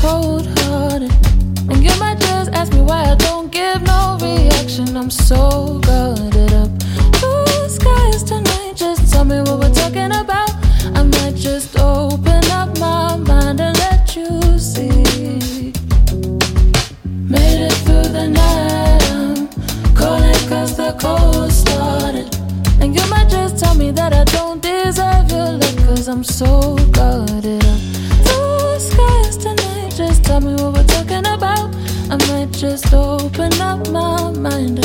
cold-hearted. And you might just ask me why I don't give no reaction. I'm so guarded up. Blue skies tonight, just tell me what we're talking about. I might just open up my mind and let you see. Made it through the night, I'm calling 'cause the cold started. And you might just tell me that I don't deserve your love, 'cause I'm so guarded up. Blue skies tonight, just tell me what we're talking about. I might just open up my mind and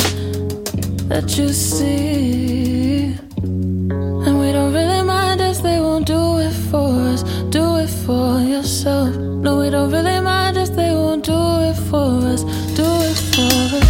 let you see. And we don't really mind if they won't do it for us. Do it for yourself. No, we don't really mind if they won't do it for us. Do it for us.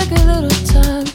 Take a little time.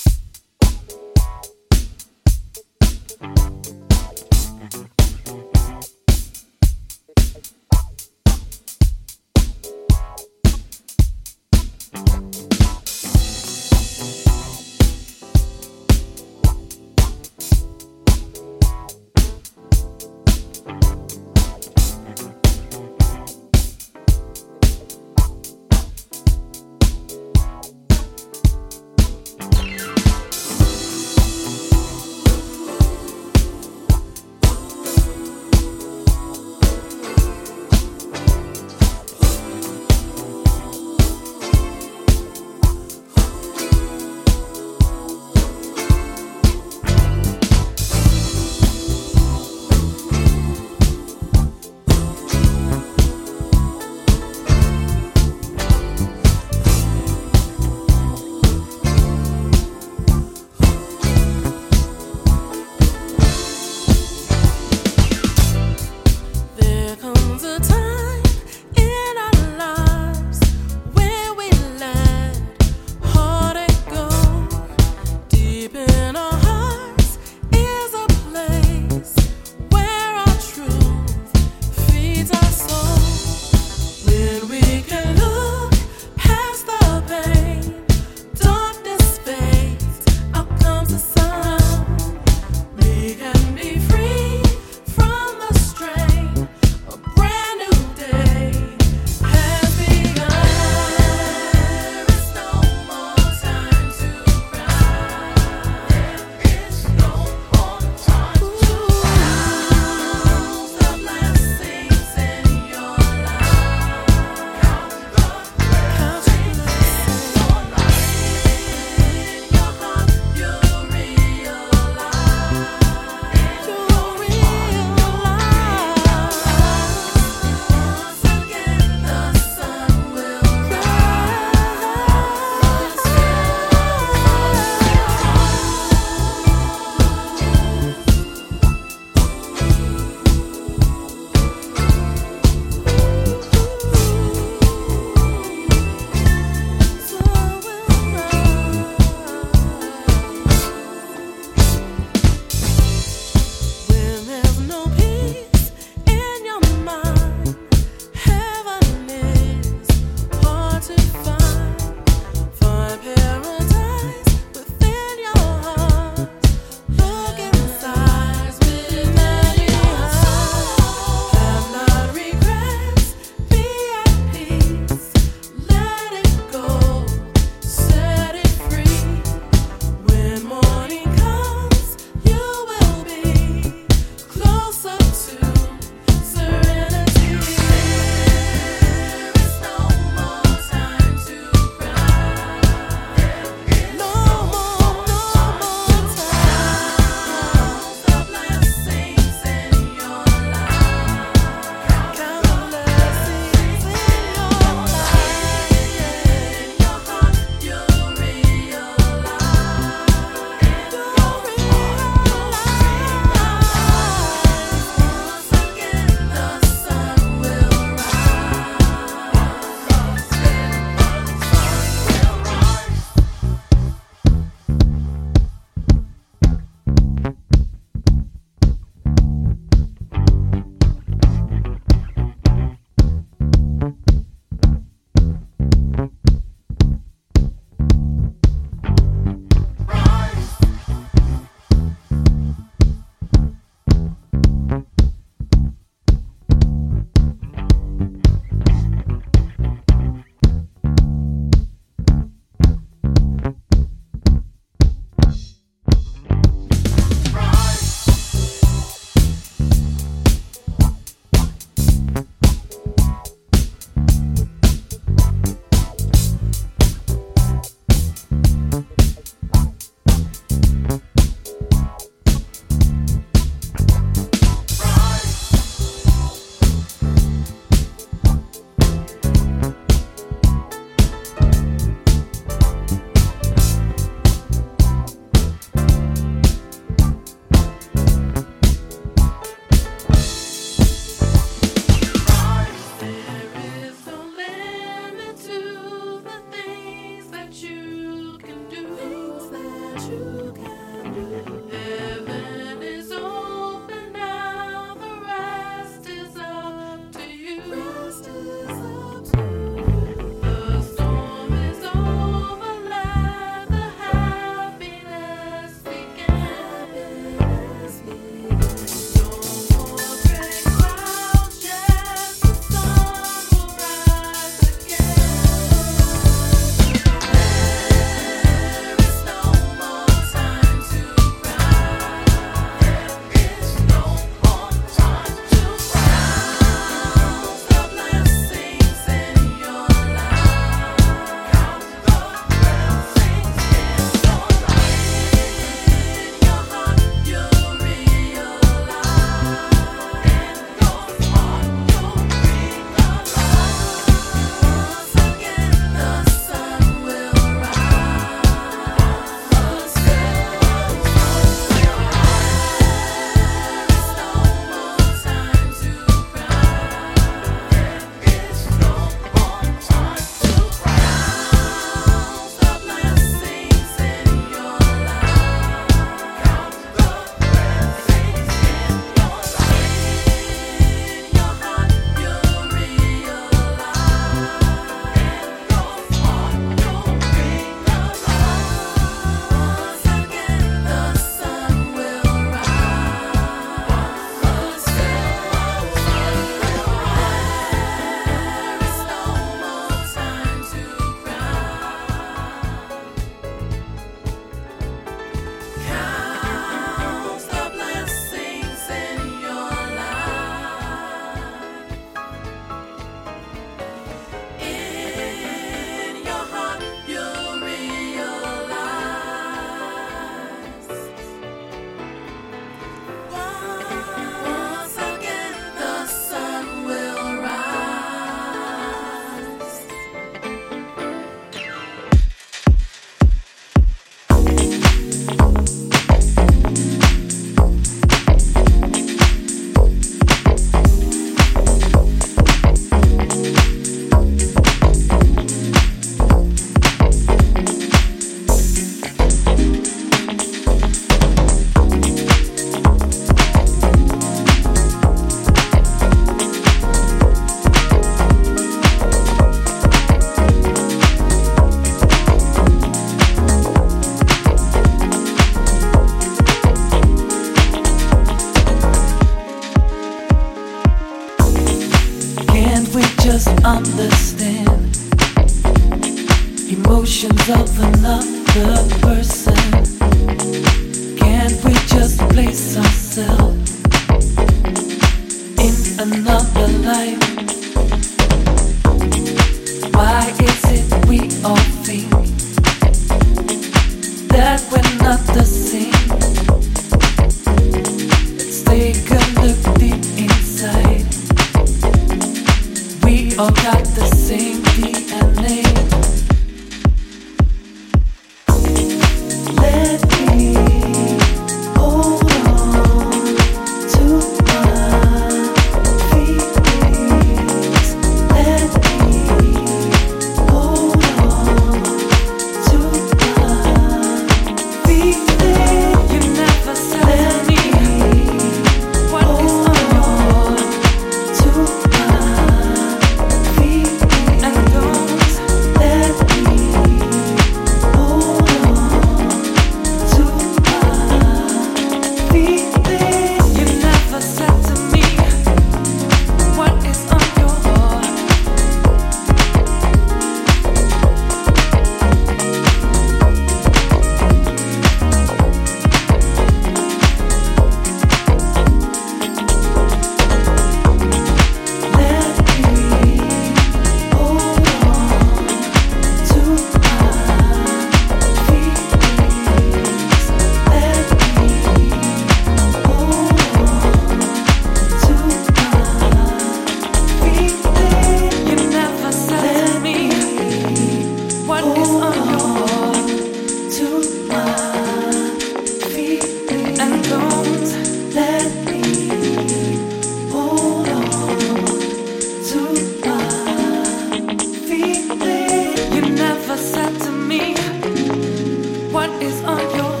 What is on your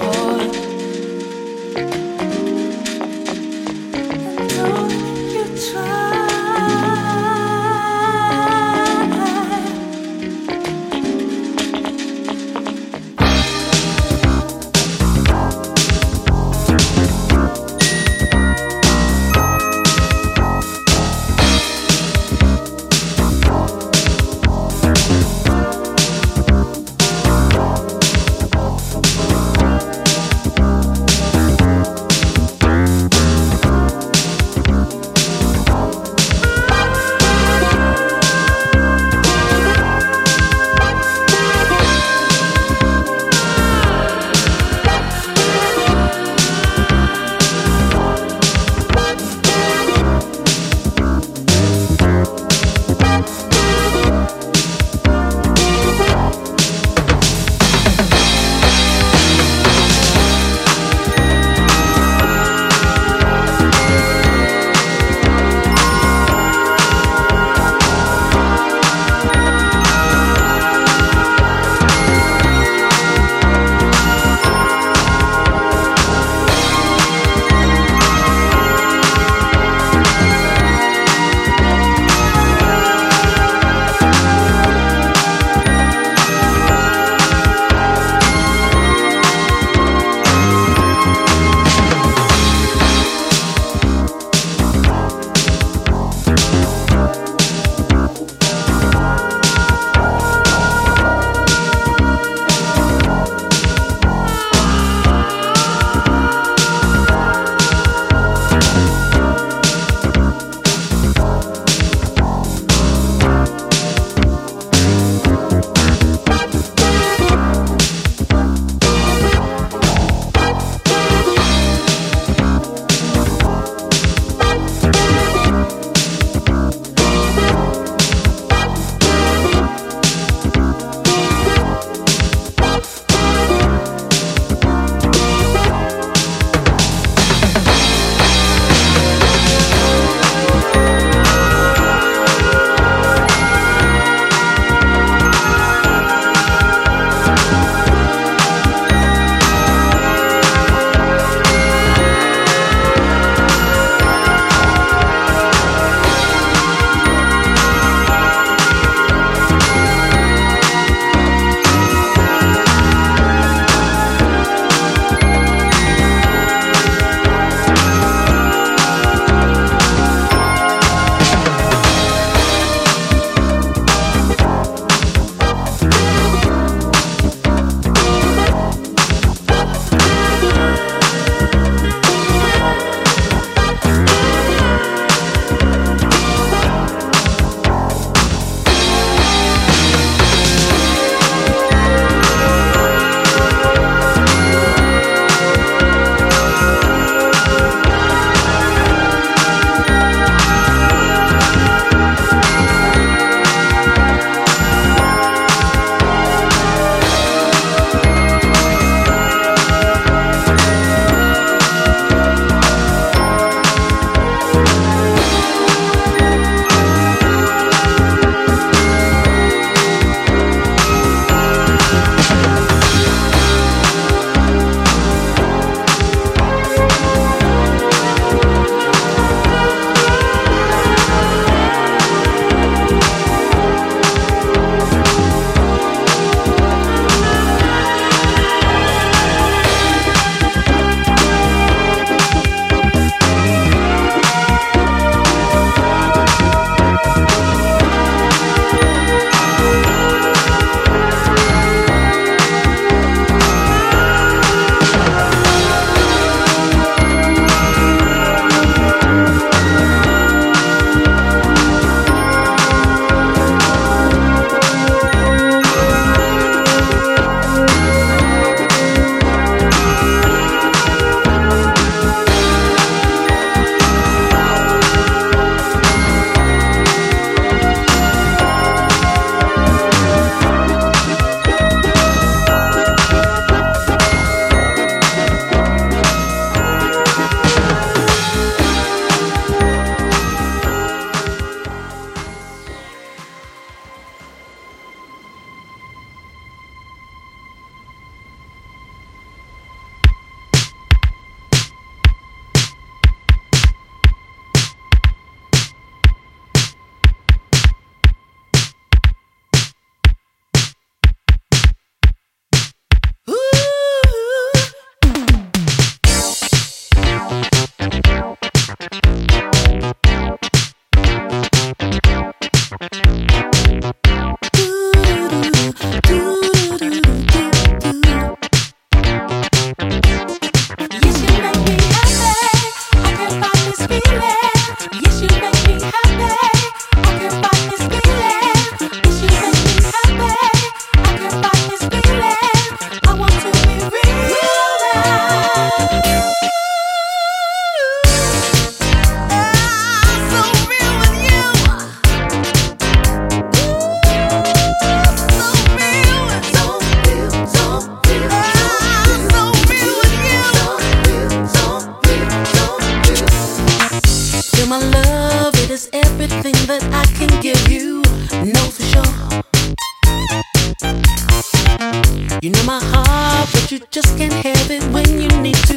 are, but you just can't have it when you need to.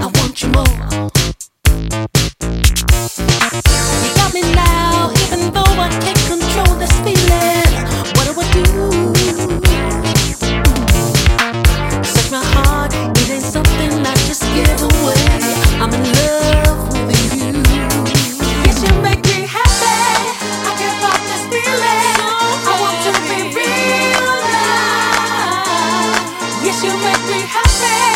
I want you more. You got me now, even though I can't control this feeling. What do I do? Set my heart, it ain't something I just give away. I'm in love with you. Yes, you make me happy. I can't stop this feeling. I want to be real now. Yes, you make me happy.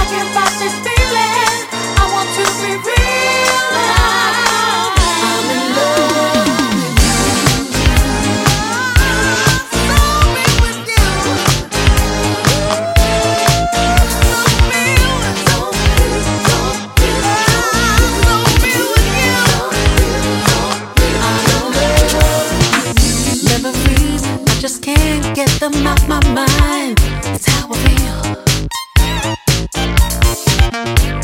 I can't stop this feeling. I want to be real now. I'm in love with you. Memories, I just can't get them out my mind. It's how I feel.